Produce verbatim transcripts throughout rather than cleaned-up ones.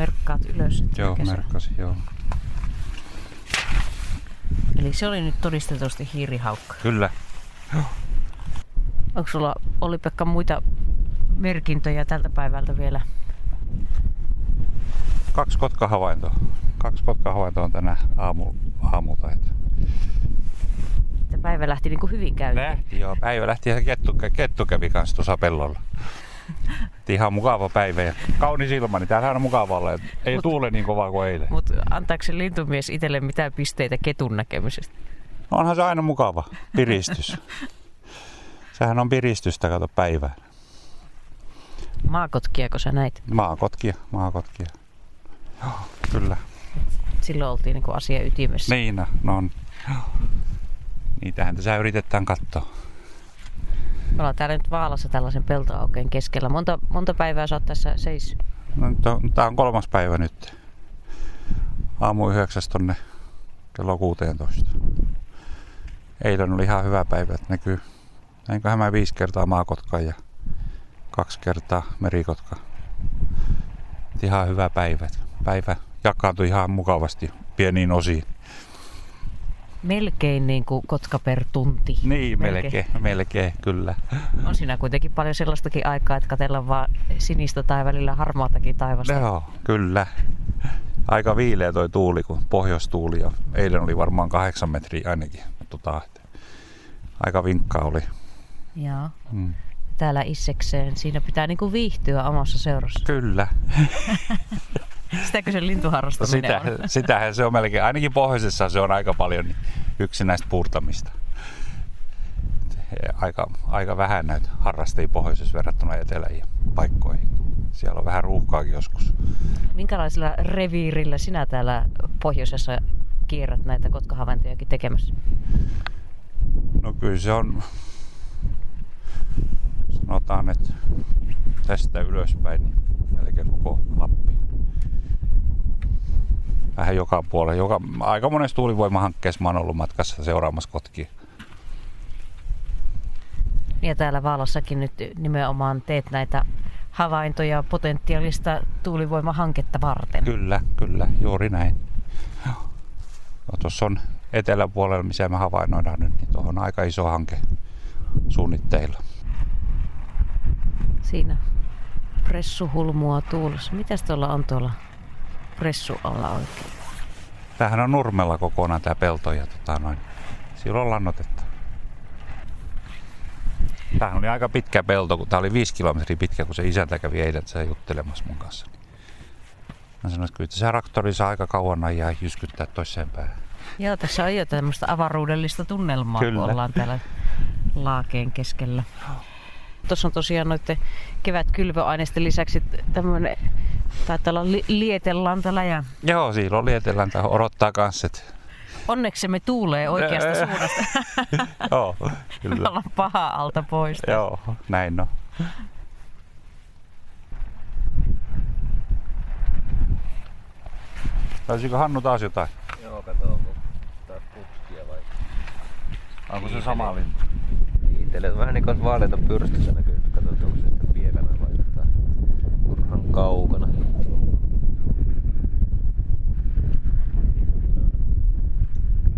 merkkaat ylös. Joo, merkkasi, joo. Eli se oli nyt todistetusti hiirihaukka. Kyllä. Joo. Onko sulla, Olli-Pekka, muita merkintöjä tältä päivältä vielä? Kaksi kotkahavaintoa. Kaksi kotkahavaintoa on tänä aamu, aamulta. Että... päivä lähti niin kuin hyvin käyntiin. Lähti, joo. Päivä lähti ja kettu, kettu kävi kanssa tuossa pellolla. Ihan mukava päivä ja kaunis ilma, niin täällähän on mukava olla. Ei mut, tuule niin kovaa kuin eilen. Mutta antaako se lintumies itselle mitään pisteitä ketun näkemisestä? No onhan se aina mukava. Piristys. Sehän on piristystä, kato päivää. Maakotkiako sä näit? Maakotkia, maakotkia. Joo, kyllä. Silloin oltiin niin kuin asia ytimessä. Niin, no on. Niitähän tässä yritetään katsoa. Me ollaan täällä nyt Vaalassa tällaisen peltoaukeen keskellä. Monta, monta päivää sä oot tässä seis? No, tää on kolmas päivä nyt. Aamu yhdeksästä tonne kello kuusitoista. Eilen oli ihan hyvä päivä. Näkyy, näinköhän mä viisi kertaa maakotkaa ja kaksi kertaa merikotkaa. Ihan hyvä päivä. Päivä jakaantui ihan mukavasti pieniin osiin. Melkein niin kuin kotka per tunti. Niin, melkein, melkein, kyllä. On siinä kuitenkin paljon sellaistakin aikaa, että katsellaan vaan sinistä tai välillä harmaatakin taivasta. Joo, kyllä. Aika viileä toi tuuli, kun pohjoistuuli. Ja eilen oli varmaan kahdeksan metriä ainakin. Tota, aika vinkkaa oli. Joo. Mm. Täällä issekseen. Siinä pitää niin kuin viihtyä omassa seurassa. Kyllä. Sitäkö se lintuharrastaminen sitä, on? Sitähän se on melkein. Ainakin pohjoisessa se on aika paljon yksinäistä puurtamista. Aika, aika vähän näitä harrastajia pohjoisessa verrattuna eteläjiin paikkoihin. Siellä on vähän ruuhkaakin joskus. Minkälaisella reviirillä sinä täällä pohjoisessa kierrät näitä kotkahavaintojakin tekemässä? No kyllä se on... Sanotaan, että tästä ylöspäin niin melkein koko Lappi. Vähän joka puolella. Joka, aika monessa tuulivoimahankkeessa mä oon ollut matkassa seuraamassa kotkia. Ja täällä Vaalassakin nyt nimenomaan teet näitä havaintoja potentiaalista tuulivoimahanketta varten. Kyllä, kyllä. Juuri näin. No, tuossa on eteläpuolella, missä me havainnoidaan nyt, niin tuohon aika iso hanke suunnitteilla. Siinä pressuhulmua tuulossa. Mitäs tuolla on tuolla pressu alla oikein? Tämähän on nurmella kokonaan tää pelto ja tota noin. Siellä on lannotetta. Tämähän oli aika pitkä pelto, kun tää oli viisi kilometriä pitkä, kun se isäntä kävi eilen juttelemassa mun kanssa. Mä sanoin, että kyllä se traktori saa aika kauan ajaa jyskyttää toiseen päähän. Joo, tässä on jo tämmöistä avaruudellista tunnelmaa, kyllä, kun ollaan täällä laakeen keskellä. Tuossa on tosiaan noiden kevätkylvöaineisten lisäksi tämmöinen, taitaa olla li- lietelanta läjä. Joo, siellä on lietelanta, odottaa kanssa. Onneksi me tuulee oikeasta suunnasta. Joo, kyllä. Me ollaan paha alta pois. Joo, näin on. Taisinko Hannu taas jotain? Joo, katsotaan, onko taas putkia vai... Onko se sama lintu? Teillä on vähän niin kuin vaaleita pyrstössä näkyy, katsotaan onko se sitten piekana laitetaan turhan kaukana.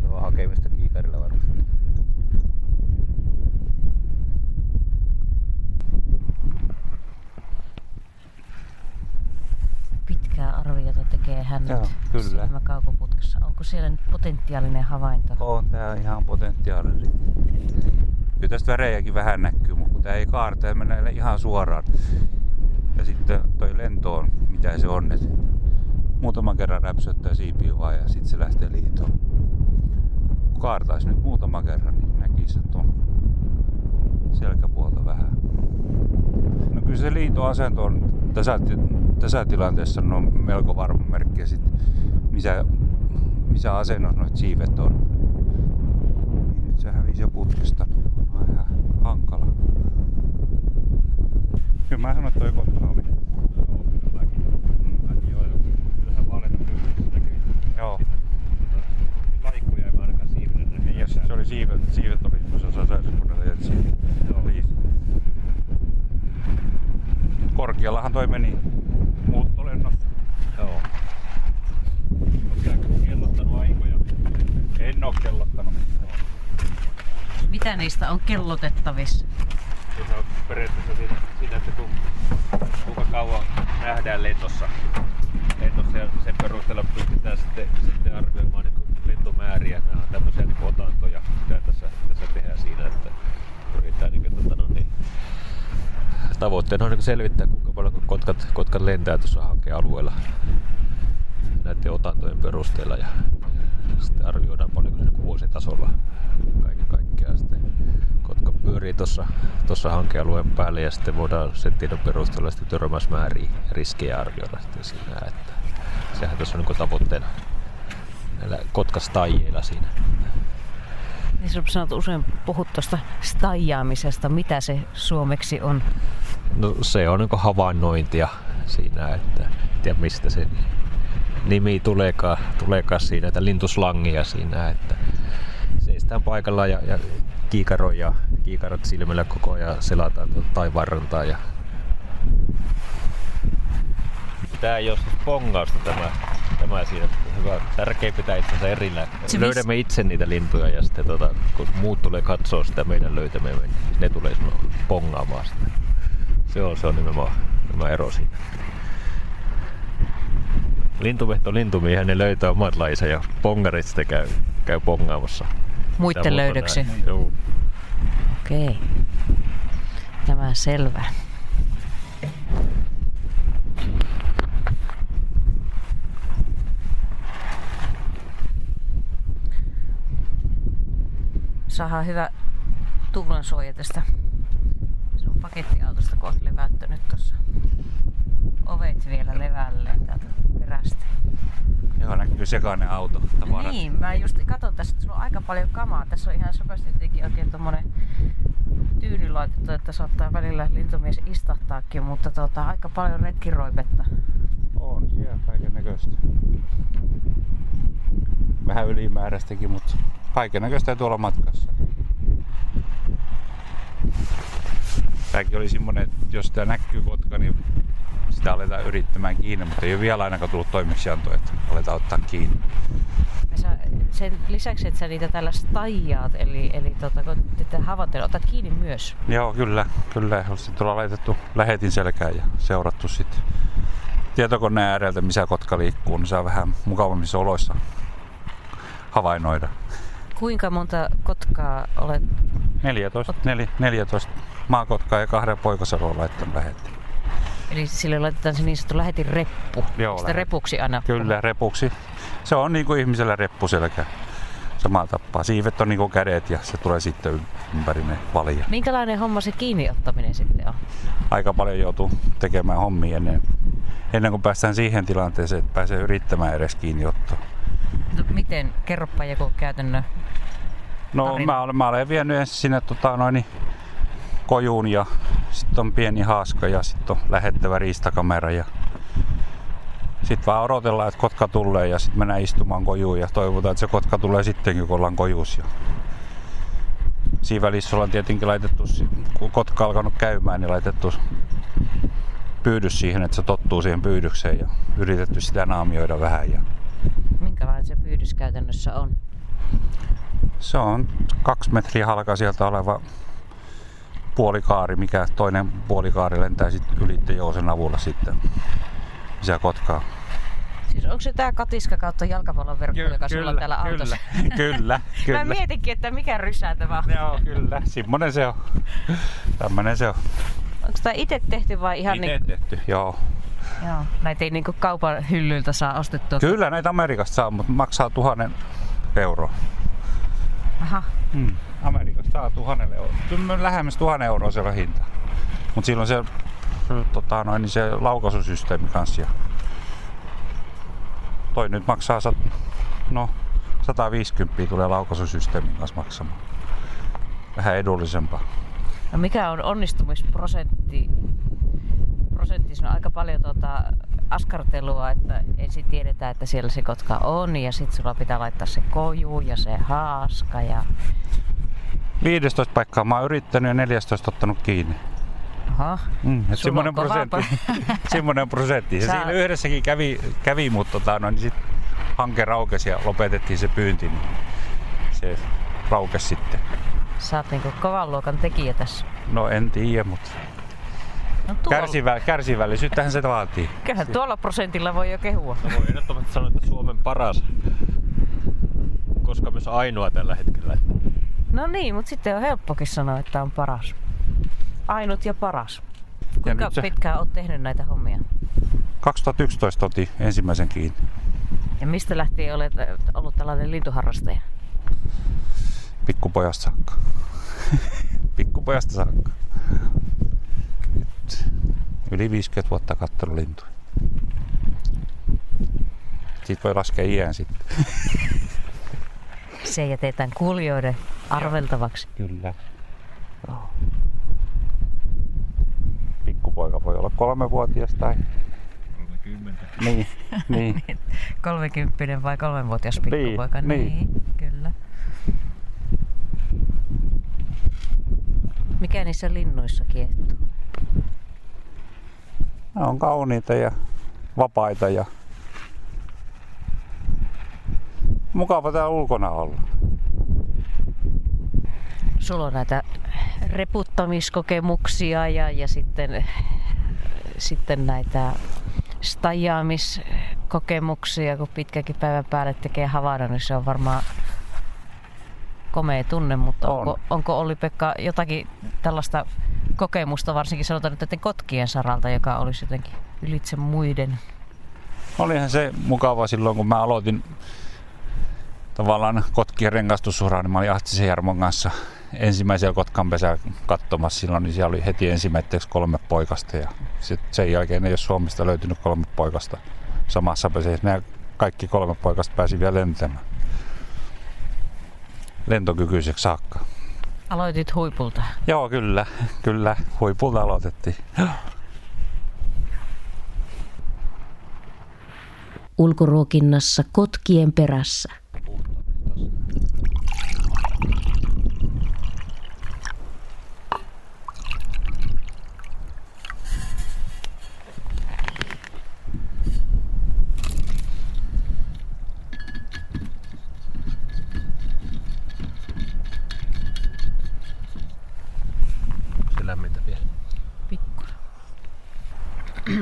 Se on hakemista kiikarilla varmasti. Pitkää arviota tekee hän nyt silmäkaukoputkassa. Onko siellä nyt potentiaalinen havainto? On, tää on ihan potentiaalinen. Kyllä tästä värejäkin vähän näkyy, mutta kun tää ei kaarta, ja mennään ihan suoraan. Ja sitten toi lento on, mitä se on, että muutaman kerran räpsöttää siipiä vaan ja sitten se lähtee liitoon. Kun kaartaisi nyt muutaman kerran, niin näkisi, että on selkäpuolta vähän. No kyllä se liitoasento on tässä, tässä tilanteessa on melko varma merkki, ja sitten missä, missä asennossa noit siivet on. Se hävisi jo putkesta, niin on ihan hankala. Kyllä mä sanon, että toi kotka oli. Joo, kylläkin. Mäkin joo, kyllähän vaaleita pyydessä näkyy. Joo. Laikku jäi ainakaan siiville näkyy. Niin, se oli siivet, siivet oli semmoisessa säilyspunnella ja siivet. Joo. Korkeallahan toi meni muut olennossa. Joo. mitä niistä on kellotettavissa? Se on periaatteessa siitä, siitä että kun, kuinka kauan nähdään letossa. letossa ja sen perusteella pystytään sitten, sitten arvioimaan niin lentomääriä. Nämä on tämmöisiä niin otantoja, mitä tässä, tässä tehdään siinä, että pyritään niin, tota, no niin, tavoitteena on niin selvittää, kuinka paljon kotkat, kotkat lentää tuossa hankealueella näiden otantojen perusteella. Ja sitten arvioidaan paljonko se niin vuositasolla kaiken kaikkiaan sitten kotka pyörii tuossa, tuossa hankealueen päälle ja sitten voidaan sen tiedon perusteella sitten törmäysmääriä riskejä arvioida sitten siinä, että sehän tuossa on niin tavoitteena näillä kotkastajeilla siinä. Niin sinä olet usein puhut tuosta staijaamisesta, mitä se suomeksi on? No se on niin havainnointia siinä, että tiedä mistä se nimi tuleekaan, tuleekaan siinä, että lintuslangia siinä, että seistään paikallaan ja, ja kiikaroja, kiikarat silmällä koko ajan selataan tai varrantaa. Ja tämä ei ole siis pongausta tämä, tämä siinä. Hyvä. Tärkeä pitää itsensä erillään. Löydämme itse niitä lintuja ja sitten tuota, kun muut tulee katsoa sitä meidän löytämme, niin ne tulee sinua pongaamaan sitä. Se on, se on nimenomaan tämä ero siinä. Lintuvehto lintumiehen ne löytää omat lajinsa ja pongarit sitten käy, käy pongaamassa. Muitten löydöksiä? Joo. Okei. Tämä on selvä. Saadaan hyvä tuulensuoja tästä sinun pakettiautosta, kun olet leväyttänyt tuossa. Ovet vielä levälleen täältä perästä. Joo, näkyy sekainen auto. Tavarat. Niin, mä just katon tässä, että sulla on aika paljon kamaa. Tässä on ihan sopasti jotenkin oikein tommonen tyyli laitettu, että saattaa välillä lintumies istahtaakin, mutta tuota, aika paljon retkiroipetta. On, siellä kaiken näköistä. Vähän ylimääräistäkin, mutta kaiken näköistä tuolla matkassa. Tämäkin oli semmonen, että jos tää näkyy kotka, niin sitä aletaan yrittämään kiinni, mutta ei ole vielä ainakaan tullut toimeksianto, että aletaan ottaa kiinni. Sä, sen lisäksi, että sä niitä täällä staijaat, eli, eli tota, kun te havaittelet, otat kiinni myös. Joo, kyllä. Kyllä. Sitten tullaan laitettu lähetin selkään ja seurattu sitten tietokoneen ääreltä, missä kotka liikkuu, niin saa vähän mukavammissa oloissa havainnoida. Kuinka monta kotkaa olet? neljätoista, Ot... nel, neljätoista maakotkaa ja kahden poikasarvoa laittanut lähetin. Eli sille laitetaan se niin sanottu lähetin reppu. Joo, sitä lähet. Repuksi aina. Kyllä, repuksi. Se on niin kuin ihmisellä reppu selkä. Samaa tappaa. Siivet on niin kuin kädet ja se tulee sitten ympäri ne valja. Minkälainen homma se kiinniottaminen sitten on? Aika paljon joutuu tekemään hommia ennen, ennen kuin päästään siihen tilanteeseen, että pääsee yrittämään edes kiinniottoa. No, miten? Kerropa joku käytännön tarina. No mä olen, mä olen vienyt ensin sinne tota, noin, kojuun ja sitten on pieni haaska ja sitten on lähettävä riistakamera ja sitten vaan odotellaan, että kotka tulee ja sitten mennään istumaan kojuun ja toivotaan, että se kotka tulee sittenkin, kun ollaan kojuus. Ja siinä välissä ollaan tietenkin laitettu, kun kotka on alkanut käymään, niin laitettu pyydys siihen, että se tottuu siihen pyydykseen ja yritetty sitä naamioida vähän. Ja minkälainen se pyydys käytännössä on? Se on kaksi metriä halka sieltä oleva puolikaari, mikä toinen puolikaari lentää sitten ylitte jousen avulla sitten lisää kotkaa. Siis onko se tää katiska kautta jalkapallon verkko, Ky- joka kyllä, sulla täällä autossa? Kyllä, kyllä, kyllä. Mä mietinkin, että mikä rysää tämä on. Joo, kyllä. Simmonen se on. Tämmönen se on. Onko tää ite tehty vai ihan ite niin? Ite tehty, joo. Joo. Näitä ei niinku kaupan hyllyltä saa ostettua? Kyllä, näitä Amerikasta saa, mutta maksaa tuhannen euroa. Aha. Hmm. Amerikasta saa tuhannen euroa. Lähemmäs tuhannen euroa se vähintään. Mutta silloin se, tota, noin, se laukaisusysteemi kanssa. Toi nyt maksaa sat, no, sata viisikymmentä tulee laukaisusysteemin kanssa maksamaan. Vähän edullisempaa. No mikä on onnistumisprosentti? Prosentissa on aika paljon tuota askartelua, että ensin tiedetään, että siellä se kotka on ja sitten sulla pitää laittaa se koju ja se haaska. Ja viisitoista paikkaa mä oon yrittänyt ja neljätoista ottanut kiinni. Aha, mm, semmoinen prosentti. semmoinen prosentti. Se siinä yhdessäkin kävi, kävi mutta tota, no, niin sit hanke raukesi ja lopetettiin se pyynti. Niin se raukesi sitten. Sä oot niinku kovan luokan tekijä tässä. No en tiedä, mutta no, Kärsivä, kärsivällisyyttähän se vaatii. Kyllähän tuolla prosentilla voi jo kehua. No, voi ehdottomasti sanoa, että Suomen paras, koska myös ainoa tällä hetkellä. No niin, mutta sitten on helppokin sanoa, että on paras. Ainut ja paras. Kuinka ja pitkään se... oot tehnyt näitä hommia? kaksituhattayksitoista otin ensimmäisen kiinni. Ja mistä lähtien olet ollut tällainen lintuharrastaja? Pikkupojasta saakka. Pikkupojasta saakka. Nyt yli viisikymmentä vuotta katsellut lintuja. Siitä voi laskea iän sitten. Se jätetään kuulijoiden arveltavaksi. Kyllä. Oh. Pikkupoika voi olla kolmevuotias tai... kolmekymmentä. Niin, niin. Kolmekymppinen vai kolmenvuotias pikkupoika? Niin, niin. niin kyllä. Mikä niissä linnuissa kiehtoo? Ne on kauniita ja vapaita ja mukava täällä ulkona olla. Sulla on näitä reputtamiskokemuksia ja, ja sitten, sitten näitä stajaamiskokemuksia, kun pitkäkin päivän päälle tekee havainnon, niin se on varmaan komea tunne, mutta on. onko, onko Olli-Pekka jotakin tällaista kokemusta, varsinkin sanotaan nyt kotkien saralta, joka olisi jotenkin ylitse muiden? Olihan se mukava silloin, kun mä aloitin tavallaan kotkien rengastusuraa, niin mä olin Ahtisen Jarmon kanssa ensimmäisiä kotkanpesää katsomassa silloin, niin siellä oli heti ensimmäiseksi kolme poikasta ja sen jälkeen ei ole Suomesta löytynyt kolme poikasta samassa pesässä. Nämä kaikki kolme poikasta pääsi vielä lentämään lentokykyiseksi saakka. Aloitit huipulta? Joo, kyllä, kyllä. Huipulta aloitettiin. Ulkoruokinnassa kotkien perässä.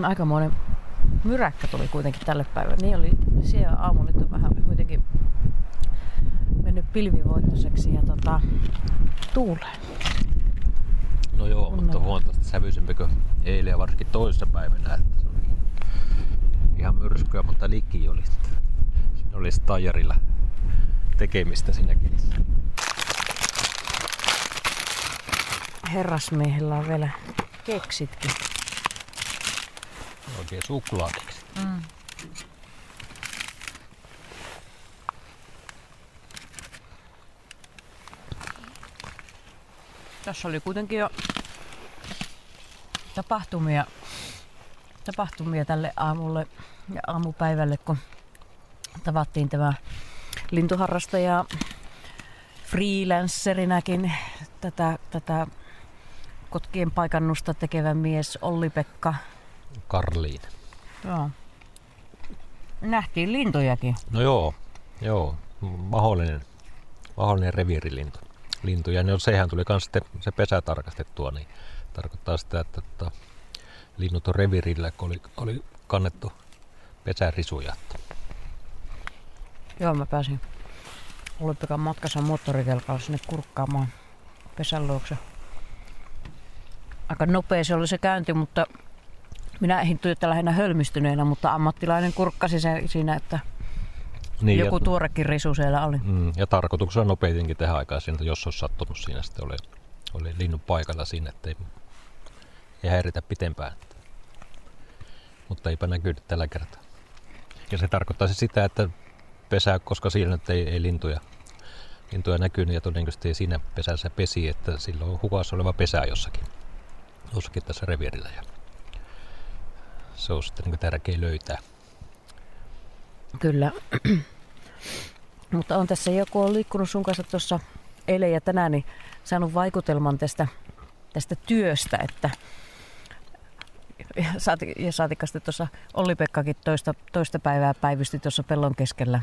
Aikamoinen myräkkä tuli kuitenkin tälle päivälle. Niin oli siellä aamu, nyt on vähän kuitenkin mennyt pilvivoittoiseksi ja tota, tuuleen. No joo, mutta on huomattavasti sävyisempi kuin eilen ja varsinkin toisessa päivänä. Että se oli ihan myrskyä, mutta liki oli. Siinä oli stajarilla tekemistä siinä kelissä. Herrasmiehellä on vielä keksitkin. Oikein suklaatiksi. Mm. Tässä oli kuitenkin jo tapahtumia, tapahtumia tälle aamulle ja aamupäivälle, kun tavattiin tämä lintuharrastaja freelancerinakin tätä, tätä kotkien paikannusta tekevä mies Olli-Pekka. Karliin. Joo. Nähtiin lintujakin. No joo, joo. Mahdollinen, mahdollinen reviirilintu. Lintuja, no sehän tuli kans sitten se pesä tarkastettua, niin tarkoittaa sitä, että, että linnut on reviirillä, kun oli, oli kannettu pesärisuja. Joo, mä pääsin Olli-Pekan matkassa moottorikelkalla sinne kurkkaamaan pesän luokse. Aika nopea se oli se käynti, mutta minä ehdin tuijottaa lähinnä hölmistyneenä, mutta ammattilainen kurkkasi se siinä, että niin, joku ja, tuorekin risu siellä oli. Mm, ja tarkoituksena nopeitinkin tehdä aikaa siinä, jos olisi sattunut siinä, sitten oli, oli linnun paikalla siinä, ettei ei häiritä pitempään. Mutta eipä näkynyt tällä kertaa. Ja se tarkoittaisi sitä, että pesää, koska siinä ei, ei lintuja, lintuja näkynyt ja todennäköisesti ei siinä pesässä pesi, että silloin on hukassa oleva pesää jossakin, jossakin tässä reviirillä. Se on sitten niin tärkeä löytää. Kyllä. Mutta on tässä joku on liikkunut sun kanssa tuossa eilen ja tänään, niin saanut vaikutelman tästä, tästä työstä. Että ja saati, ja saatikasti tuossa Olli-Pekkakin toista, toista päivää päivysti tuossa pellon keskellä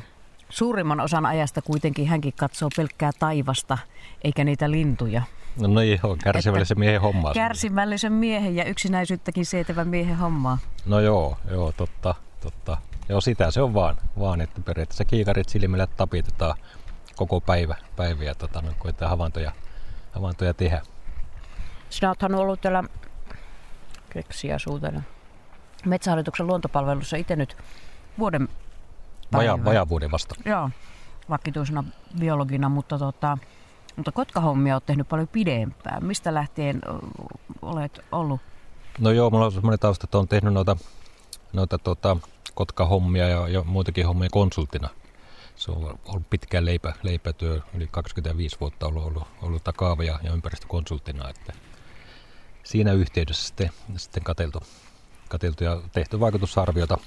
suurimman osan ajasta kuitenkin hänkin katsoo pelkkää taivasta, eikä niitä lintuja. No, no joo, kärsivällisen miehen hommaa. Kärsivällisen miehen ja yksinäisyyttäkin sietävän miehen hommaa. No joo, joo totta, totta. Joo, sitä se on vaan, vaan että periaatteessa kiikarit silmillä tapitetaan koko päivä, päiviä, tota, no, koetaan havaintoja, havaintoja tehdä. Sinä olethan ollut täällä keksiä suutena Metsähallituksen luontopalvelussa itse nyt vuoden päivä. Vajaan vuoden vasta. Joo, vakituisena biologina, mutta tota... Mutta kotkahommia olet tehnyt paljon pidempään. Mistä lähtien olet ollut? No joo, minulla on sellainen tausta, että olen tehnyt noita, noita tuota, kotkahommia ja, ja muitakin hommia konsulttina. Se on ollut pitkään leipä, leipätyö, yli kaksikymmentäviisi vuotta ollut, ollut, ollut takaava ja, ja ympäristökonsulttina. Että siinä yhteydessä sitten, sitten katseltu, katseltu ja tehty vaikutusarviota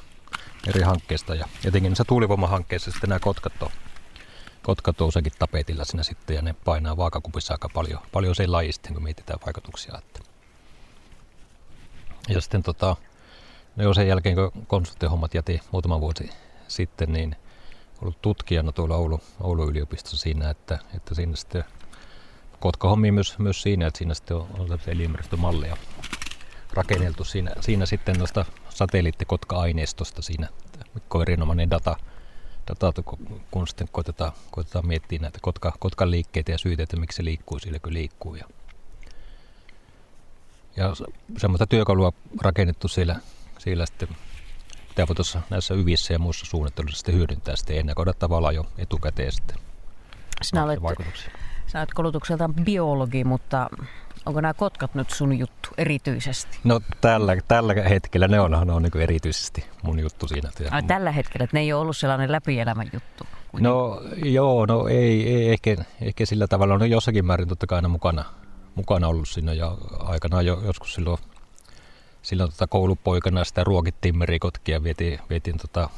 eri hankkeista. Ja etenkin niissä tuulivoimahankkeissa sitten nämä kotkat on. Kotkat on useinkin tapetilla siinä sitten ja ne painaa vaakakupissa aika paljon, paljon sen lajisten, kun mietitään vaikutuksia. Että. Ja sitten tota, no sen jälkeen, kun konsulttihommat jäti muutama vuosi sitten, niin ollut tutkijana tuolla Oulu, Oulun yliopistossa siinä, että, että siinä sitten kotkahommia myös, myös siinä, että siinä sitten on, on tämmöisiä elinympäristömalleja rakenneltu siinä, siinä sitten noista satelliittikotka-aineistosta siinä, mikä on erinomainen data. Tätä, kun sitten koitetaan, koitetaan miettiä näitä kotka, kotkan liikkeitä ja syitä, että miksi se liikkuu sillä, kun liikkuu. Ja, ja semmoista työkalua rakennettu siellä, siellä sitten, mitä voi tuossa näissä yvissä ja muussa suunnittelussa sitten hyödyntää sitten ennakoida tavallaan jo etukäteen sitten. Sinä olet, sinä olet koulutukseltaan biologi, mutta onko nämä kotkat nyt sun juttu erityisesti? No tällä, tällä hetkellä ne on, ne on niin kuin erityisesti mun juttu siinä. No, tällä hetkellä, että ne ei ole ollut sellainen läpielämän juttu? No joo, no ei, ei ehkä, ehkä sillä tavalla. Ne on jossakin määrin totta kai aina mukana, mukana ollut siinä ja aikanaan jo, joskus silloin, silloin tota koulupoikana sitä ruokittiin merikotkia, vietiin, vietiin tota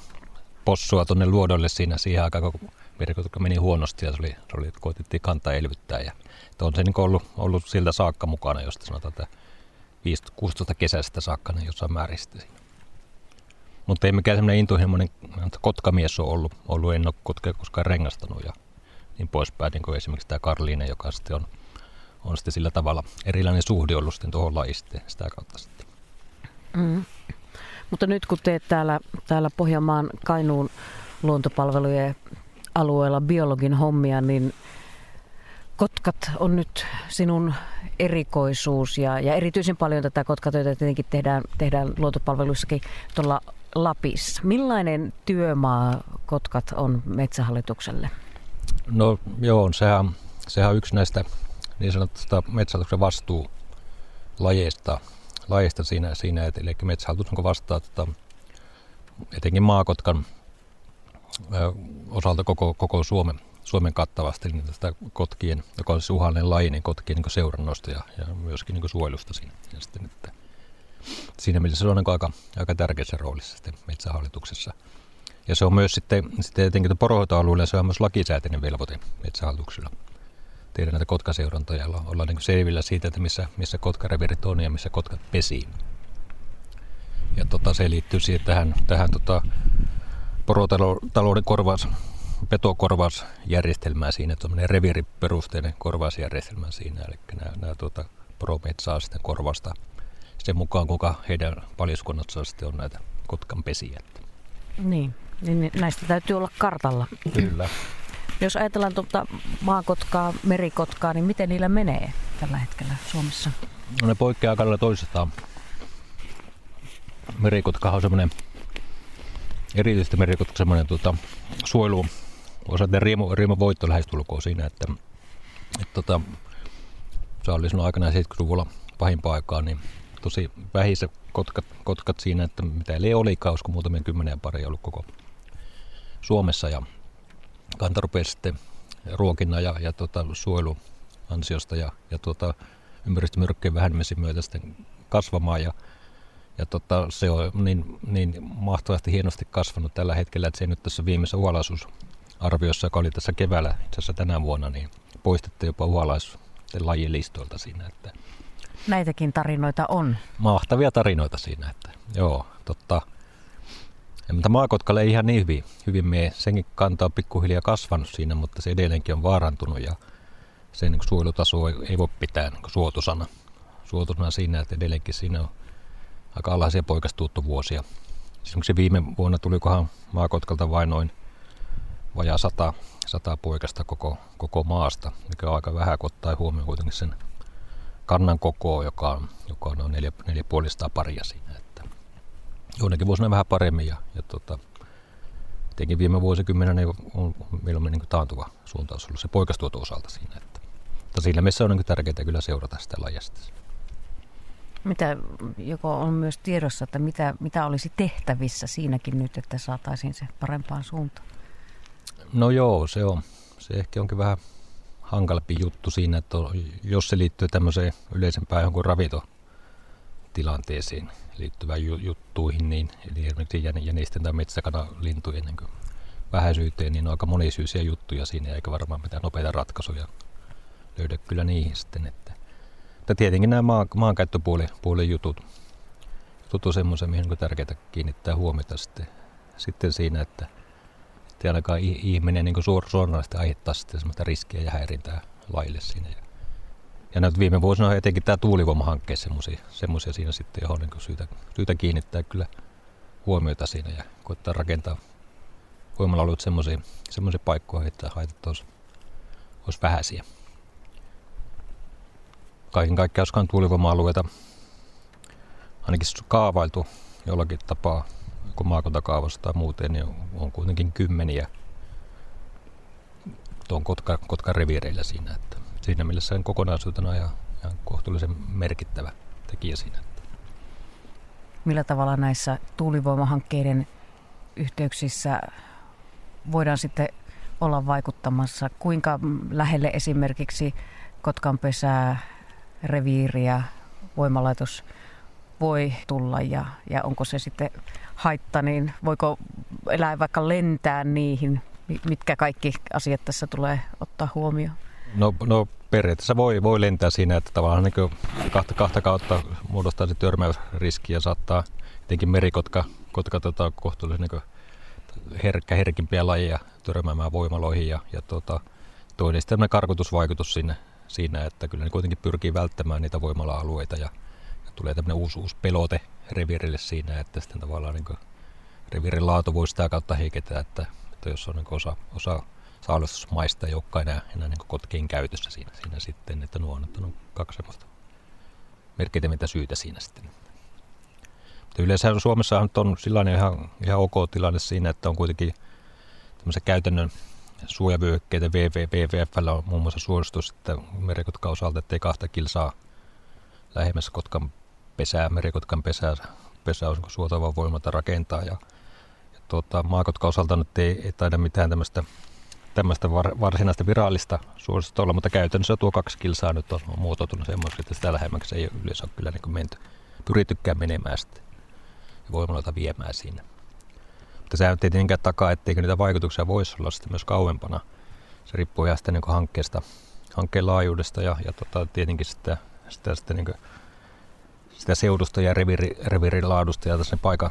possua tuonne luodolle siinä siihen aikaan, kun merikotka meni huonosti ja se oli, se oli koitettiin kantaa elvyttää ja on se niin ollut, ollut siltä saakka mukana, josta sanotaan, että viisitoista kuusitoista kesästä saakka niin jossain määrin sitten. Mutta ei mikään sellainen intohimoinen kotkamies ole ollut, ollut en ole kotkea koskaan rengastanut ja niin poispäin, niin kuin esimerkiksi tämä Karliine, joka sitten on, on sitten sillä tavalla erilainen suhde ollut sitten tuohon lajisteen sitä kautta sitten. Mm. Mutta nyt kun teet täällä, täällä Pohjanmaan Kainuun luontopalvelujen alueella biologin hommia, niin kotkat on nyt sinun erikoisuus ja, ja erityisen paljon tätä kotkatöitä tietenkin tehdään, tehdään luontopalveluissakin tuolla Lapissa. Millainen työmaa kotkat on Metsähallitukselle? No joo, sehän, sehän on yksi näistä niin sanotusta Metsähallituksen vastuulajeista lajeista siinä, siinä että, eli Metsähallitus onko vastaa tota, etenkin maakotkan ö, osalta koko, koko Suomen. Suomen kattavasti niin tästä kotkien, joka on siis uhallinen laji, niin kotkien niin seurannosta ja, ja myöskin niin suojelusta siinä. Ja sitten, että siinä mielessä se on niin aika, aika tärkeässä roolissa sitten Metsähallituksessa. Ja se on myös sitten, sitten etenkin poronhoitoalueella, se on myös lakisääteinen velvoite Metsähallituksella. Tehdä näitä kotkaseurantoja ja ollaan niin selvillä siitä, että missä, missä kotkarevirit on ja missä kotkat pesii. Ja tota, se liittyy siihen tähän, tähän tota, porotalouden korvaus. Petokorvausjärjestelmää siinä, tuommoinen reviiriperusteinen korvausjärjestelmä siinä, eli nämä, nämä tuota, poromiehet saa sitten korvasta sen mukaan, kuinka heidän paljaskunnassa sitten on näitä kotkanpesiä. Niin, niin näistä täytyy olla kartalla. Kyllä. Jos ajatellaan tuota maakotkaa, merikotkaa, niin miten niillä menee tällä hetkellä Suomessa? No ne poikkeaa aika lailla toisestaan. Merikotkahan on semmoinen erityisesti merikotka semmoinen tuota, suojelu, osaten riemu, riemuvoitto lähestulkoon siinä, että et, tota, se oli silloin aikanaan seitsemänkymmentäluvulla pahimpaa aikaa, niin tosi vähissä kotkat, kotkat siinä, että mitä ei olikaan, olisiko muutamia kymmenen paria ollut koko Suomessa. Ja kanta rupesi sitten ruokinnan ja, ja tota, suojelun ansiosta ja, ja tota, ympäristömyrkkien vähenemisen myötä sitten kasvamaan. Ja, Ja tota, se on niin, niin mahtavasti hienosti kasvanut tällä hetkellä, että se nyt tässä viimeisessä uhanalaisuusarviossa, joka oli tässä keväällä itse asiassa tänä vuonna, niin poistettiin jopa uhanalaisten lajien listoilta siinä. Että näitäkin tarinoita on. Mahtavia tarinoita siinä, että joo, totta. Ja, mutta maakotkalle ei ihan niin hyvin. Hyvin me senkin kantaa on pikkuhiljaa kasvanut siinä, mutta se edelleenkin on vaarantunut ja sen niin suojelutaso ei, ei voi pitää niin suotusana. Suotusana siinä, että edelleenkin siinä on aika alhaisia poikastuuttovuosia. Esimerkiksi viime vuonna tulikohan maakotkalta vain noin vajaa sata, sata poikasta koko, koko maasta, mikä on aika vähän, kun ottaa huomioon kuitenkin sen kannan kokoa, joka on, joka on noin neljä, neljä puolistaa paria siinä. Että joidenkin vuosina vähän paremmin ja, ja tota, tietenkin viime vuosikymmenen ei ole mieluummin niin taantuva suuntaus ollut se poikastuoton osalta siinä. Että, mutta siinä mielessä on niin tärkeää kyllä seurata sitä lajasta. Mitä, joko on myös tiedossa, että mitä, mitä olisi tehtävissä siinäkin nyt, että saataisiin se parempaan suuntaan? No joo, se on. Se ehkä onkin vähän hankalampi juttu siinä, että jos se liittyy tämmöiseen yleisempään jonkun ravintotilanteeseen liittyvään juttuihin, niin eli esimerkiksi jänisten tai metsäkanalintujen niin vähäisyyteen, niin on aika monisyisiä juttuja siinä, eikä varmaan mitään nopeita ratkaisuja löydä kyllä niihin sitten. Että. Mutta tietenkin nämä maan, maankäyttöpuolen jutut, jutut on semmoisia, mihin on tärkeää kiinnittää huomiota sitten, sitten siinä, että ettei ainakaan ihminen niin suoranaisesti aiheuttaa semmoista riskiä ja häirintää laille siinä. Ja näitä viime vuosina on etenkin tämä tuulivoimahankkeet semmoisia siinä sitten, johon niin syytä, syytä kiinnittää kyllä huomiota siinä ja koittaa rakentaa voimalla ollut semmoisia paikkoja, että haitat olisi, olisi vähäisiä. Kaiken kaikkiaan on tuulivoima-alueita ainakin kaavailtu jollakin tapaa, kun maakuntakaavassa tai muuten, niin on kuitenkin kymmeniä tuon Kotka, Kotkan reviireillä siinä. Että siinä mielessä on kokonaisuutena ja ihan kohtuullisen merkittävä tekijä siinä. Millä tavalla näissä tuulivoimahankkeiden yhteyksissä voidaan sitten olla vaikuttamassa? Kuinka lähelle esimerkiksi Kotkan pesää, reviiriä, voimalaitos voi tulla ja, ja onko se sitten haitta, niin voiko eläin vaikka lentää niihin? Mitkä kaikki asiat tässä tulee ottaa huomioon? No, no periaatteessa voi, voi lentää siinä, että tavallaan niin kahta, kahta kautta muodostaa se törmäysriski ja saattaa jotenkin merikotka kotka, tota, kohtuullisen niin herkkä, herkimpiä lajeja törmäämään voimaloihin ja, ja tota, toinen sitten tämmöinen karkotusvaikutus sinne. Siinä, että kyllä ne kuitenkin pyrkii välttämään niitä voimala-alueita ja, ja tulee tämmöinen uusi, uusi pelote reviirille siinä, että sitten tavallaan niin reviirin laatu voi sitä kautta heiketä, että, että jos on niin osa, osa saalistusmaista ei olekaan enää, enää niin kotkien käytössä siinä, siinä sitten, että nuo on ottanut kaksi semmoista merkittävintä syytä siinä sitten. Mutta yleensä Suomessa on sellainen ihan, ihan ok tilanne siinä, että on kuitenkin tämmöisen käytännön suojavyöhykkeitä. W W F:llä on muun muassa suositus, että merikotkan osalta, ettei kahta kilsaa lähemmäs Kotkan pesää, merikotkan pesää, pesää on suotavaa voimalta rakentaa. Ja, ja tuota, maakotkan osalta nyt ei, ei taida mitään tämmöistä, tämmöistä var, varsinaista virallista suositusta olla, mutta käytännössä tuo kaksi kilsaa nyt on muotoutunut semmoisesti, että sitä lähemmäksi ei yleensä ole kyllä niin kuin menty, pyritykään menemään sitten ja voimaloita viemään siinä. Mutta sehän ei tietenkään takaa, etteikö niitä vaikutuksia voisi olla sitten myös kauempana. Se riippuu ihan sitten niin kuin hankkeesta, hankkeen laajuudesta ja, ja tota, tietenkin sitä, sitä, sitä, niin kuin, sitä seudusta ja reviiri, reviirin laadusta ja sen paikan,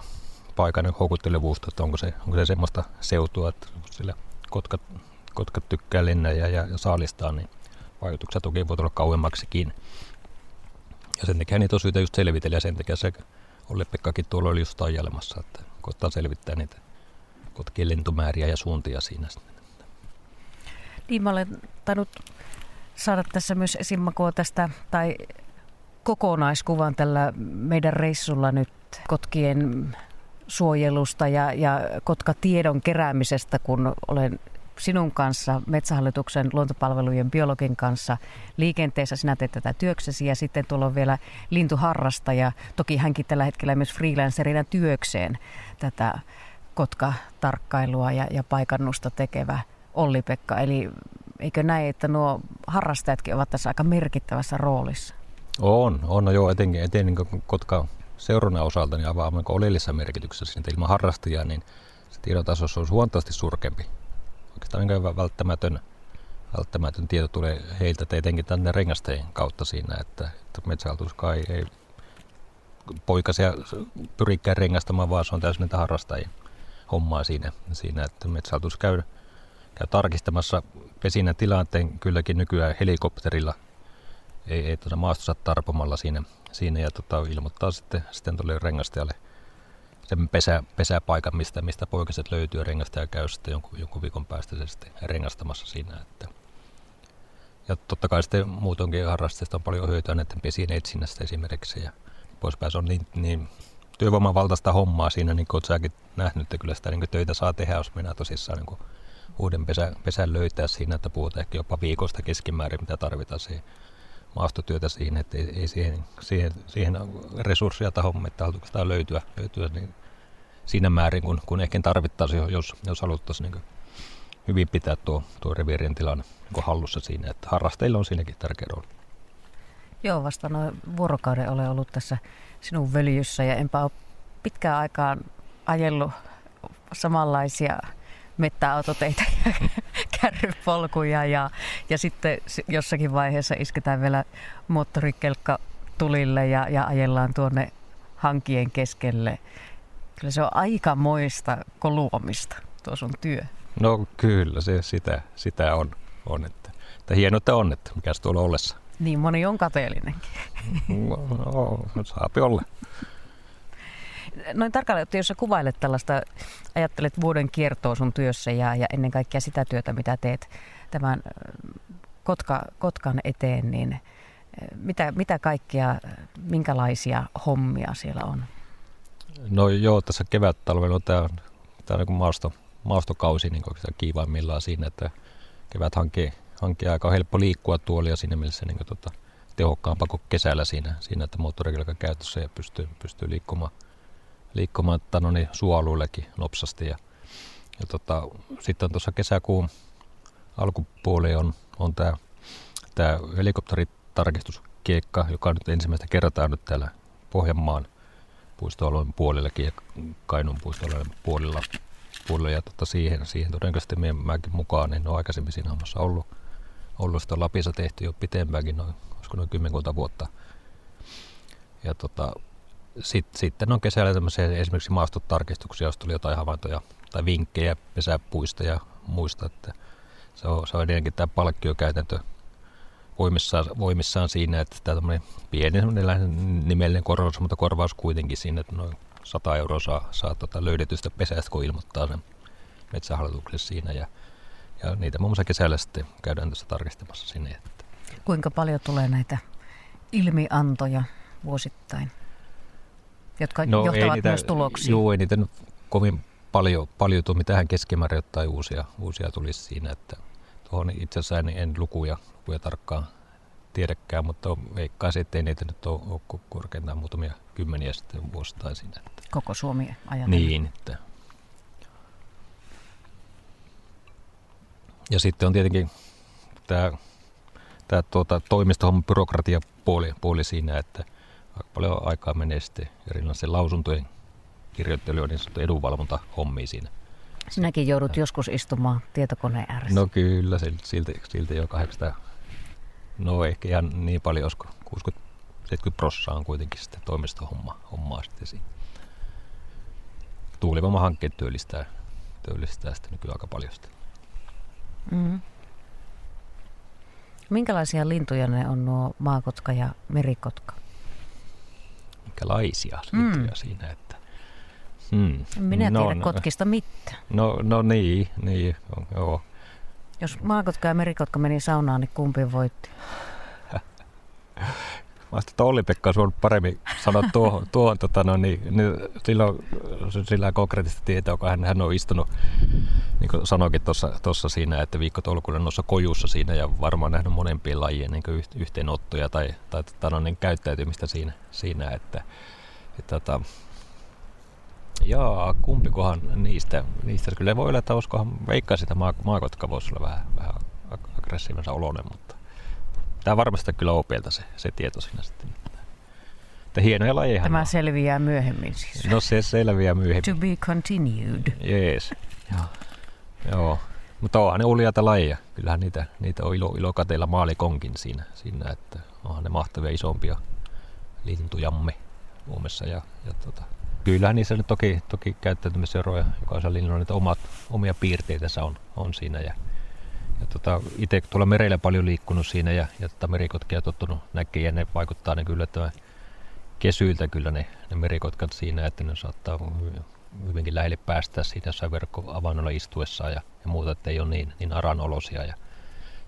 paikan niin houkuttelevuusta, että onko se, onko se semmoista seutua, että sillä kotkat, kotkat tykkää lennä ja, ja, ja saalistaa, niin vaikutuksia toki voi tulla kauemmaksikin. Ja sen takia niitä on syytä just selvitellä ja sen takia se Olli-Pekkakin tuolla oli just ajelmassa, että koittaa selvittää niitä kotkien lentomääriä ja suuntia siinä. Niin, mä olen tainnut saada tässä myös esimakua tästä, tai kokonaiskuvan tällä meidän reissulla nyt kotkien suojelusta ja, ja kotkatiedon keräämisestä, kun olen sinun kanssa, Metsähallituksen luontopalvelujen biologin kanssa liikenteessä. Sinä teet tätä työksesi ja sitten tuolla on vielä lintuharrastaja. Toki hänkin tällä hetkellä myös freelancerina työkseen tätä kotkatarkkailua ja, ja paikannusta tekevä Olli-Pekka. Eli eikö näin, että nuo harrastajatkin ovat tässä aika merkittävässä roolissa? On, on no joo, etenkin, etenkin kotkaseurannan osalta niin aivan oleellisessa merkityksessä. Siitä ilman harrastajia niin se tiedotasossa on huomattavasti surkeampi. Oikeastaan välttämätön, välttämätön tieto tulee heiltä, etenkin tänne rengastajien kautta siinä, että, että Metsähallituskaan ei, ei poikasia pyrikään rengastamaan, vaan se on täysin niitä harrastajien hommaa siinä, siinä että Metsähallitus käy, käy tarkistamassa pesinä tilanteen kylläkin nykyään helikopterilla, ei, ei tuota maastossa tarpomalla siinä, siinä ja tota, ilmoittaa sitten, sitten tuolle rengastajalle sen pesä, pesäpaikan, mistä, mistä poikaset löytyy, ja rengastaja käy sitten jonkun, jonkun viikon päästä se sitten rengastamassa siinä. Että. Ja totta kai sitten muutoinkin harrasteista on paljon hyötyä näiden pesien etsinnästä esimerkiksi ja poispäin. Se on niin, niin työvoimavaltaista hommaa siinä, niin kuin olet säkin nähnyt, että kyllä sitä niin kuin töitä saa tehdä, jos mennään tosissaan niin kuin uuden pesän, pesän löytää siinä, että puhutaan ehkä jopa viikosta keskimäärin, mitä tarvitaan siihen maastotyötä siihen, että ei, ei siihen, siihen, siihen resursseja tahon Metsähallituksesta löytyä, löytyä niin siinä määrin, kun, kun ehkä tarvittaisiin, jos, jos haluttaisiin niin hyvin pitää tuo, tuo reviirien tilanne niin hallussa siinä, että harrasteilla on siinäkin tärkeä rooli. Joo, vasta noin vuorokauden olen ollut tässä sinun völjyssä ja enpä ole pitkään aikaan ajellut samanlaisia mettäautoteitä ja kärrypolkuja ja, ja sitten jossakin vaiheessa isketään vielä moottorikelkka tulille ja, ja ajellaan tuonne hankien keskelle. Kyllä se on aikamoista koluomista tuo sun työ. No kyllä, se sitä, sitä on. on että, että hienoa, että on, että mikäs tuolla ollessa. Niin moni on kateellinenkin. No, no saapi olla. Noin tarkalleen, jos sä kuvailet tällaista, ajattelet vuoden kiertoa sun työssä ja, ja ennen kaikkea sitä työtä, mitä teet tämän Kotka, Kotkan eteen, niin mitä, mitä kaikkia, minkälaisia hommia siellä on? No joo, tässä kevät-talvella on tämä, tämä niin kuin maasto, maastokausi niin kuin sitä kiivaimmillaan siinä, että kevät hankkeen aika on helppo liikkua tuolla ja siinä mielessä niin kuin, tuota, tehokkaampaa kuin kesällä siinä, siinä että moottorikelkka käytössä ja pystyy, pystyy liikkumaan. liikkumaan no niin, suoaluillekin nopsasti. Ja, ja tota, sitten tuossa kesäkuun alkupuoli on, on tämä tää helikopteritarkistuskeikka, joka on nyt ensimmäistä kertaa nyt täällä Pohjanmaan puistoalueen puolillakin ja Kainuun puistoalueen puolilla. puolilla. Ja tota, siihen, siihen todennäköisesti minäkin mukaan, en ole aikaisemmin siinä hommassa ollut. ollut sitä Lapissa tehty jo pitempäänkin, noin, olisiko noin kymmenkunta vuotta. Ja tota, sitten on kesällä tämmöisiä esimerkiksi maastotarkistuksia, jos tuli jotain havaintoja tai vinkkejä pesäpuista ja muista. Että se on, se on edelleenkin tämä palkkiokäytäntö voimissaan, voimissaan siinä, että tämä tämmöinen pieni nimellinen korvaus, mutta korvaus kuitenkin siinä, että noin sata euroa saa, saa tuota löydetystä pesästä, kun ilmoittaa sen Metsähallitukselle siinä. Ja, ja niitä muun muassa kesällä sitten käydään tässä tarkistamassa sinne. Että. Kuinka paljon tulee näitä ilmiantoja vuosittain? Jotka no, johtavat niitä, myös tuloksiin. Joo, ei niitä nyt kovin paljon, paljon tule mitään keskimäärin jotain uusia, uusia tulisi siinä. Että tuohon itse asiassa en, en lukuja, lukuja tarkkaan tiedäkään, mutta veikkaisin, että ei niitä nyt ole korkeintaan muutamia kymmeniä sitten vuosittain siinä. Että. Koko Suomi ajatellen. Niin. Että. Ja sitten on tietenkin tämä, tämä tuota, toimistohomman byrokratiapuoli puoli siinä, että aika paljon aikaa menee sitten erilaisen lausuntojen kirjoittelu ja niin sanottu edunvalvontahommiin siinä. Sinäkin joudut joskus istumaan tietokoneen ääressä. No kyllä, silti, silti jo kahdeksansataa. No ehkä ihan niin paljon, olisiko kuusikymmentä seitsemänkymmentä prosenttia on kuitenkin sitten toimistohommaa hommaa sitten siinä. Tuulivoimahankkeet työllistää, työllistää sitten nykyään aika paljon sitä. Mm. Minkälaisia lintuja ne on nuo maakotka ja merikotka? Minkälaisia lintuja mm. siinä, että... Mm. Minä tiedän no, kotkista mitään. No, no niin, niin, joo. Jos maakotka ja merikotka meni saunaan, niin kumpi voitti? Mä ajattelin, että Olli-Pekka olisi voinut paremmin sanoa tuohon, tuohon tota, no niin, niin silloin sillä konkreettista tietoa, kun hän, hän on istunut, niin kuin sanoikin tuossa siinä, että viikkotolkulla noissa kojussa siinä ja varmaan nähnyt monempien lajien niin kuin yhteenottoja tai, tai, tai no, niin käyttäytymistä siinä, siinä että, että, että jaa, kumpikohan niistä, niistä kyllä voi olla, että olisikohan veikkaa sitä maakotka voisi olla vähän, vähän aggressiivisen oloinen, mutta tämä varmasti kyllä opelta se, se tieto siinä sitten. Että hienoja lajeja. Tämä selviää myöhemmin siis. No se selviää myöhemmin. To be continued. Jees. Joo. Joo. Mutta onhan ne uljaita lajeja. Kyllähän niitä, niitä on ilo, ilo kateilla maalikonkin siinä, siinä, että onhan ne mahtavia isompia lintujamme Suomessa ja, ja tota, Kyllähän niissä nyt toki, toki käyttäytymiseroja, jokaisella linnalla omat omia piirteitänsä on, on siinä. Ja, ja tota, itse tuolla mereillä paljon liikkunut siinä ja, ja tota merikotkia tottunut näkemään ja ne vaikuttaa ne kyllä tämän kesyiltä kyllä ne, ne merikotkat siinä, että ne saattaa hyvinkin lähelle päästää siinä jossain verkkoavannolla istuessaan ja, ja muuta, ettei ole niin, niin aranolosia. Ja,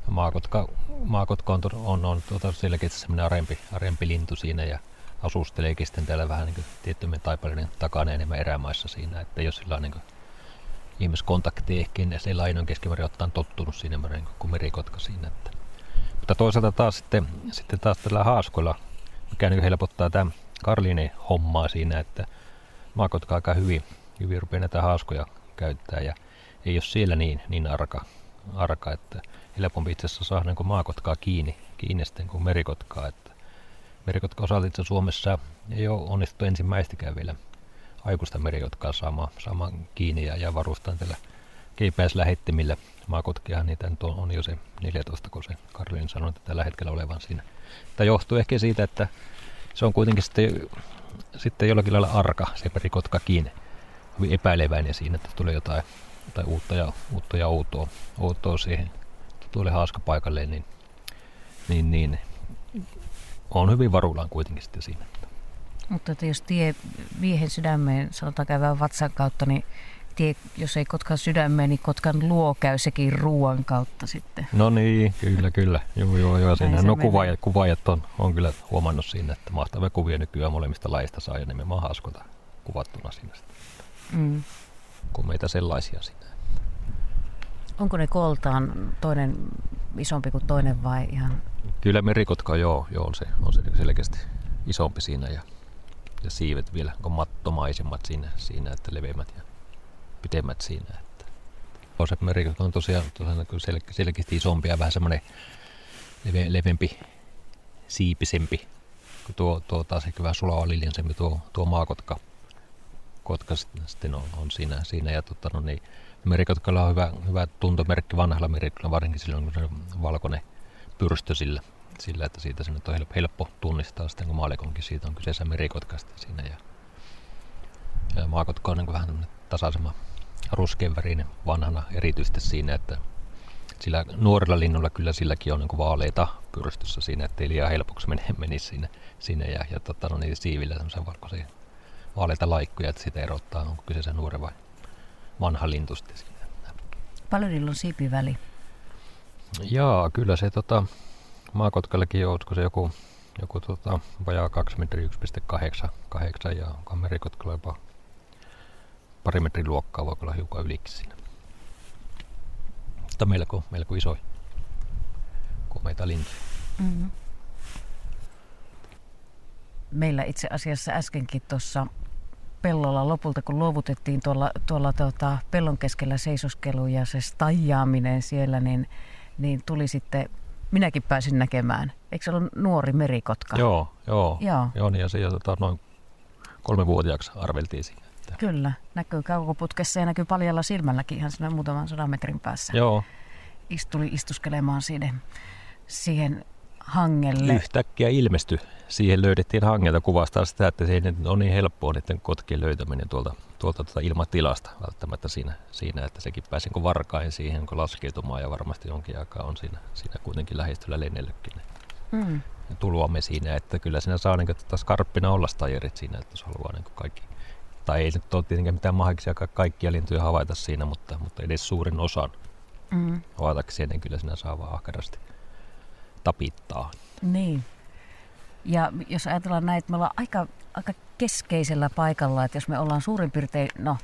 ja maakotka, maakotka on, on, on tuota, selkeästi sellainen arempi, arempi lintu siinä ja asusteleekin sitten täällä vähän niin tiettymien taipaleiden takana enemmän erämaissa siinä, että jos sillä on niin ihmiskontakti ehkä, niin se laino on keskimäärin ottaen tottunut siinä niin kuin merikotka siinä. Että. Mutta toisaalta taas sitten, sitten taas tällä haaskoilla, mikä niin helpottaa tämä karliinen hommaa siinä, että maakotka aika hyvin, hyvin rupeaa näitä haaskoja käyttää ja ei ole siellä niin, niin arka, arka, että helpompi itse asiassa saada niin maakotkaa kiinni, kiinni sitten kuin merikotkaa. Että merikotka osalta itse Suomessa ei ole onnistuttu ensimmäistäkään vielä aikuista merikotkaa saamaan, saamaan kiinni ja, ja varustaan tällä keipäislähettimillä. Maakotkiahan niitä nyt on, on jo se neljätoista, kun se Karlin sanoi, että tällä hetkellä olevan siinä. Tämä johtuu ehkä siitä, että se on kuitenkin sitten, sitten jollakin lailla arka, se merikotkakin, hyvin epäileväinen siinä, että tulee jotain, jotain uutta ja, uutta ja outoa, outoa siihen tuolle haaskapaikalleen, niin, niin, niin on hyvin varuillaan kuitenkin sitten siinä. Mutta jos tie miehen sydämeen, sanotaan käydään vatsan kautta, niin tie, jos ei kotkan sydämeen, niin kotkan luo käy sekin ruoan kautta sitten. No niin, kyllä, kyllä. Joo, joo, joo. Siinä no kuvaajat, kuvaajat on, on kyllä huomannut siinä, että mahtavia kuvia nykyään molemmista lajista saa ja nimenomaan haaskota kuvattuna siinä sitten. Mm. Kun meitä sellaisia siinä. Onko ne kooltaan toinen isompi kuin toinen vai ihan? Kyllä merikotka joo, joo on, se, on se selkeästi isompi siinä ja, ja siivet vielä on mattomaisemmat siinä, siinä, että leveimmät ja pitemmät siinä. Että. Osa merikotka on tosiaan, tosiaan sel, selkeästi isompi ja vähän semmoinen leve, leveämpi, siipisempi, kun tuo, tuo taas ehkä vähän sulava liljensempi tuo, tuo maakotka kotka sitten on, on siinä, siinä ja tota, no niin, merikotkalla on hyvä, hyvä tuntomerkki vanhalla merikotkalla, varsinkin silloin kun se on valkoinen pyrstö sillä, sillä, että siitä se nyt on helppo tunnistaa sitten, kun maalikonkin siitä on kyseessä merikotka siinä. Ja, ja maakotka on niin vähän tämmöinen tasaisemman ruskean värinen vanhana erityisesti siinä, että sillä nuorilla linnulla kyllä silläkin on niin vaaleita pyrstössä siinä, ettei liian helpoksi menisi siinä, siinä ja, ja tota, no niitä siivillä semmoisen valkoisia vaaleita laikkuja, että sitä erottaa, onko kyseessä nuori vai vanha lintu sitten siinä. Paljon niillä on siipiväli? Jaa, kyllä se tota, maakotkallakin jo, olisiko se joku, joku tota, vajaa kaksi metriä, yksi pilkku kahdeksan ja onko merikotkalla jopa pari metrin luokkaa, voi olla hiukan ylikin siinä. Mutta melko, melko isoja, komeita lintuja. Mm-hmm. Meillä itse asiassa äskenkin tuossa pellolla lopulta, kun luovutettiin tuolla, tuolla tuota, pellon keskellä seisoskelu ja se staijaaminen siellä, niin, niin tuli sitten, minäkin pääsin näkemään. Eikö se ollut nuori merikotka? Joo, joo. joo. joo niin ja se tota, noin kolmevuotiaaksi arveltiin siinä. Että. Kyllä, näkyy kaukoputkessa ja näkyy paljalla silmälläkin ihan siinä muutaman sadan metrin päässä. Joo. Tuli istuskelemaan siihen, siihen hangelle. Yhtäkkiä ilmestyi. Siihen löydettiin hangelta kuvastaa sitä, että se ei ole niin helppoa niiden kotkien löytäminen tuolta, tuolta tuota ilmatilasta välttämättä siinä, siinä, että sekin pääsi niin varkain siihen kun laskeutumaan ja varmasti jonkin aikaa on siinä, siinä kuitenkin lähestyllä lennellytkin. Mm. Tuluamme siinä, että kyllä siinä saa niin kuin, skarppina olla stajerit siinä, että jos haluaa niin kaikki. Tai ei nyt ole tietenkään mitään mahdollisia kaikkia lintuja havaita siinä, mutta, mutta edes suurin osan mm. havaitakseen, niin kyllä siinä saa vaan ahkerasti tapittaa. Niin. Ja jos ajatellaan näin, että me ollaan aika, aika keskeisellä paikalla, että jos me ollaan suurin piirtein, no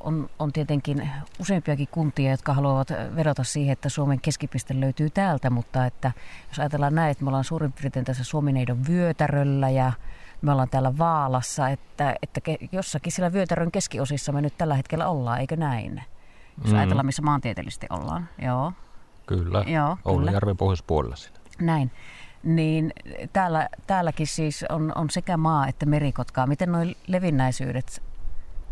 on, on tietenkin useampiakin kuntia, jotka haluavat vedota siihen, että Suomen keskipiste löytyy täältä, mutta että jos ajatellaan näin, että me ollaan suurin piirtein tässä Suomineidon vyötäröllä ja me ollaan täällä Vaalassa, että, että jossakin siellä vyötärön keskiosissa me nyt tällä hetkellä ollaan, eikö näin? Jos mm. ajatellaan, missä maantieteellisesti ollaan, joo. Kyllä, joo, Oulun järven pohjoispuolella siinä. Näin. Niin täällä, täälläkin siis on, on sekä maa että merikotkaa. Miten nuo levinnäisyydet,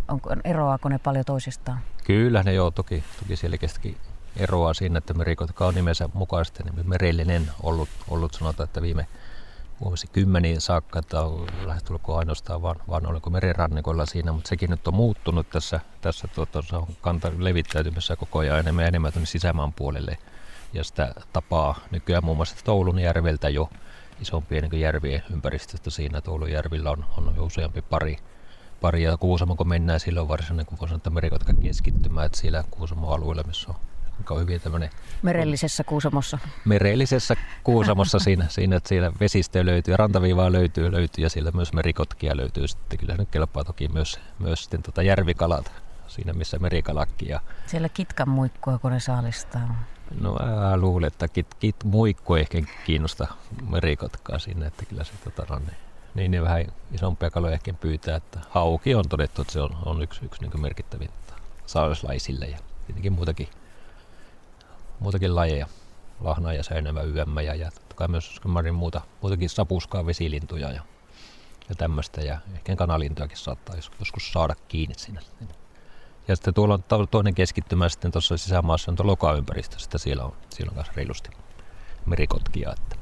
onko, eroaako ne paljon toisistaan? Kyllä ne joo, toki, toki selkeästi eroaa siinä, että merikotka on nimensä mukaisesti merellinen ollut, ollut sanotaan, että viime vuosikymmeniin saakka, tai lähestulkoon ainoastaan vaan, vaan oliko merirannikolla siinä, mutta sekin nyt on muuttunut tässä, tässä tuota, se on kanta levittäytymässä koko ajan enemmän ja enemmän tuonne sisämaan puolelle. Ja sitä tapaa nykyään muun muassa Oulun järveltä jo isompien niin järvien ympäristöstä siinä. Oulun järvillä on, on jo useampi pari. pari ja Kuusamo, kun mennään silloin varsinkin, kun voi sanoa, että merikotka keskittymään, että siellä Kuusamon alueella, missä on mikä on hyvin tämmöinen... Merellisessä Kuusamossa. Merellisessä Kuusamossa siinä, siinä, että siellä vesistöä löytyy ja rantaviivaa löytyy, löytyy ja siellä myös merikotkia löytyy. Sitten kyllä nyt kelpaa toki myös, myös sitten tota järvikalat siinä, missä merikalakia. Siellä kitkan muikkua, kun ne saalistaa. No ää, luulen, että kit, kit, muikku ehkä kiinnosta merikotkaa sinne, että kyllä se tota, on... Niin. Niin ne vähän isompia kaloja ehkä pyytää, että hauki on todettu, että se on, on yksi, yksi niin merkittävin saalislaisille ja tietenkin muutakin, muutakin lajeja, lahnaa ja säynävä yömmä ja, ja totta kai myös muuta, muutakin sapuskaa, vesilintuja ja, ja tämmöistä ja ehkä kanalintujakin saattaa joskus saada kiinni sinne. Ja sitten tuolla on toinen keskittymä sitten tuossa sisämaassa on tuo lokaympäristö, sitä siellä on, siellä on myös reilusti merikotkia, että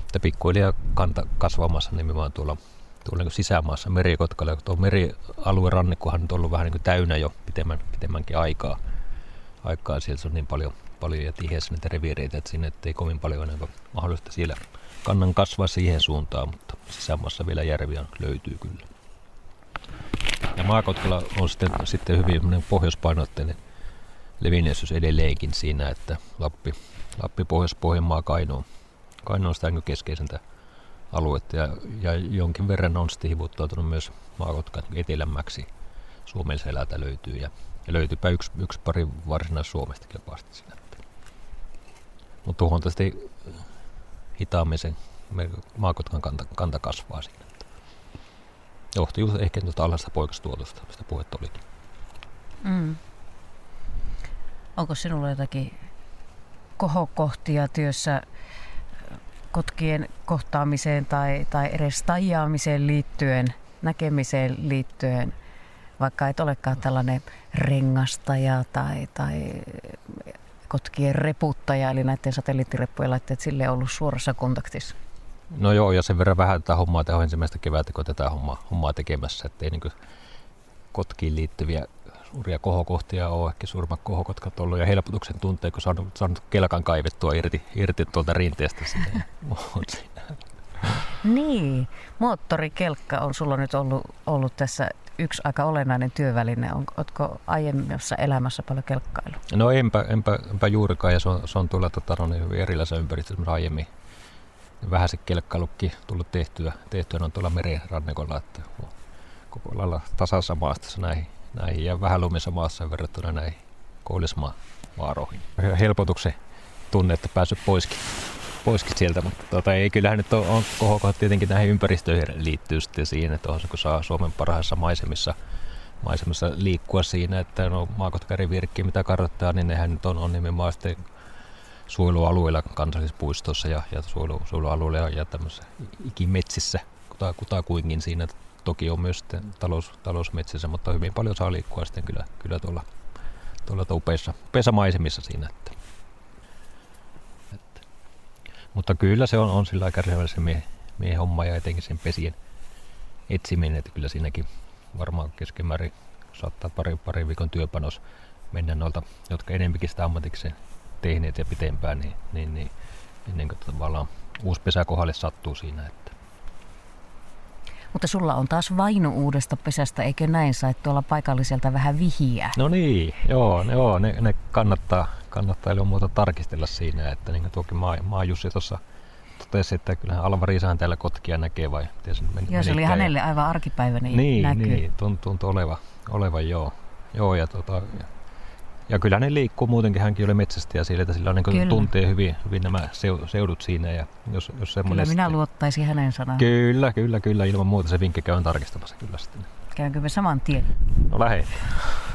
että pikkuhiljaa kanta kasvamassa nimenomaan tuolla, tuolla niin sisämaassa merikotkalla. Tuo merialuerannikkohan on ollut vähän niin täynnä jo pitemmän, pitemmänkin aikaa. Aikaa siellä on niin paljon, paljon ja tiheässä niitä reviireitä, että sinne ei kovin paljon enää mahdollista siellä kannan kasvaa siihen suuntaan, mutta sisämaassa vielä järviä löytyy kyllä. Ja maakotkalla on sitten, sitten hyvin pohjoispainotteinen levinneisyys edelleenkin siinä, että Lappi, Lappi Pohjois-Pohjanmaa, Kainoo. Kainoo on sitä keskeisintä aluetta ja, ja jonkin verran on sitten hivuttautunut myös maakotkat etelämmäksi. Suomenselältä löytyy ja, ja löytyypä yksi, yksi pari Varsinais-Suomesta kelpaasti sinne. Mutta tuohon tietysti hitaammin sen maakotkan kanta, kanta kasvaa siinä. Johti juuri ehkä tuota alhaista poikastuotosta, mistä puhetta olikin. Mm. Onko sinulla jotakin kohokohtia työssä kotkien kohtaamiseen tai, tai edes taiaamiseen liittyen, näkemiseen liittyen, vaikka et olekaan tällainen rengastaja tai, tai kotkien reputtaja, eli näiden satelliittireppujen laitteet sille on ollut suorassa kontaktissa? No joo, ja sen verran vähän tätä hommaa tähän ensimmäistä kevättä, kun tätä hommaa, hommaa tekemässä, ettei niin kotkiin liittyviä suuria kohokohtia on ehkä suurimmat kohokotkat ollut ja helpotuksen tunteen, kun saanut, saanut kelkan kaivettua irti, irti tuolta rinteestä. Niin, moottorikelkka on sulla nyt ollut, ollut tässä yksi aika olennainen työväline. Oletko aiemmassa elämässä paljon kelkkailu? No enpä, enpä, enpä juurikaan ja se on, se on tuolla tota, no, niin erilaisessa ympäristössä aiemmin. Vähän se kelkkailukki tullut tehtyä, tehtyä on tuolla merenrannikolla, että koko lailla tasassa maastossa näihin. Näihin ja vähän lumissa maassa verrattuna näihin Koillismaan vaaroihin. Helpotuksen tunne, että päässyt poiskin, poiskin sieltä, mutta tota, ei kyllähän nyt on kohokohdat tietenkin näihin ympäristöihin liittyy sitten siihen, että on se, kun saa Suomen parhaissa maisemissa, maisemissa liikkua siinä, että no maakotkäri virkkiä mitä kartoittaa, niin nehän nyt on, on nimenomaan sitten suojelualueilla kansallispuistossa ja, ja suojelu, suojelualueilla ja, ja tämmöisissä ikimetsissä kutakuinkin siinä. Toki on myös talous, talousmetsissä, mutta hyvin paljon saa liikkua sitten kyllä, kyllä tuolla, tuolla upeissa, upeissa maisemissa siinä. Että, että. Mutta kyllä se on, on sillä kärsivällisen miehen, miehen homma ja etenkin sen pesien etsiminen. Että kyllä siinäkin varmaan keskimäärin saattaa pari, pari viikon työpanos mennä noilta, jotka enemmänkin sitä ammatikseen tehneet ja pitempään, niin, niin, niin ennen kuin tavallaan uusi pesä kohdalle sattuu siinä. Että. Mutta sulla on taas vainu uudesta pesästä, eikö näin? Sait tuolla paikalliselta vähän vihiä. No niin, joo, joo ne, ne kannattaa, kannattaa ilman muuta tarkistella siinä, että niin kuin tuokin maa, maa Jussi tuossa totesi, että kyllähän Alvarisahan täällä kotkia näkee vai miten se meni. Joo, se oli hänelle aivan arkipäiväinen niin, näkyy. Niin, tuntuu oleva, oleva joo. joo ja, tota, ja, ja kyllä ne liikkuu, muutenkin hänkin oli metsästäjä siellä, että sillä on, niin tuntee hyvin, hyvin nämä seudut siinä. Ja jos, jos kyllä minä luottaisin hänen sanaan. Kyllä, kyllä, kyllä. Ilman muuta se vinkki käyn tarkistamassa kyllä sitten. Käynkö me saman tien? No lähdetään.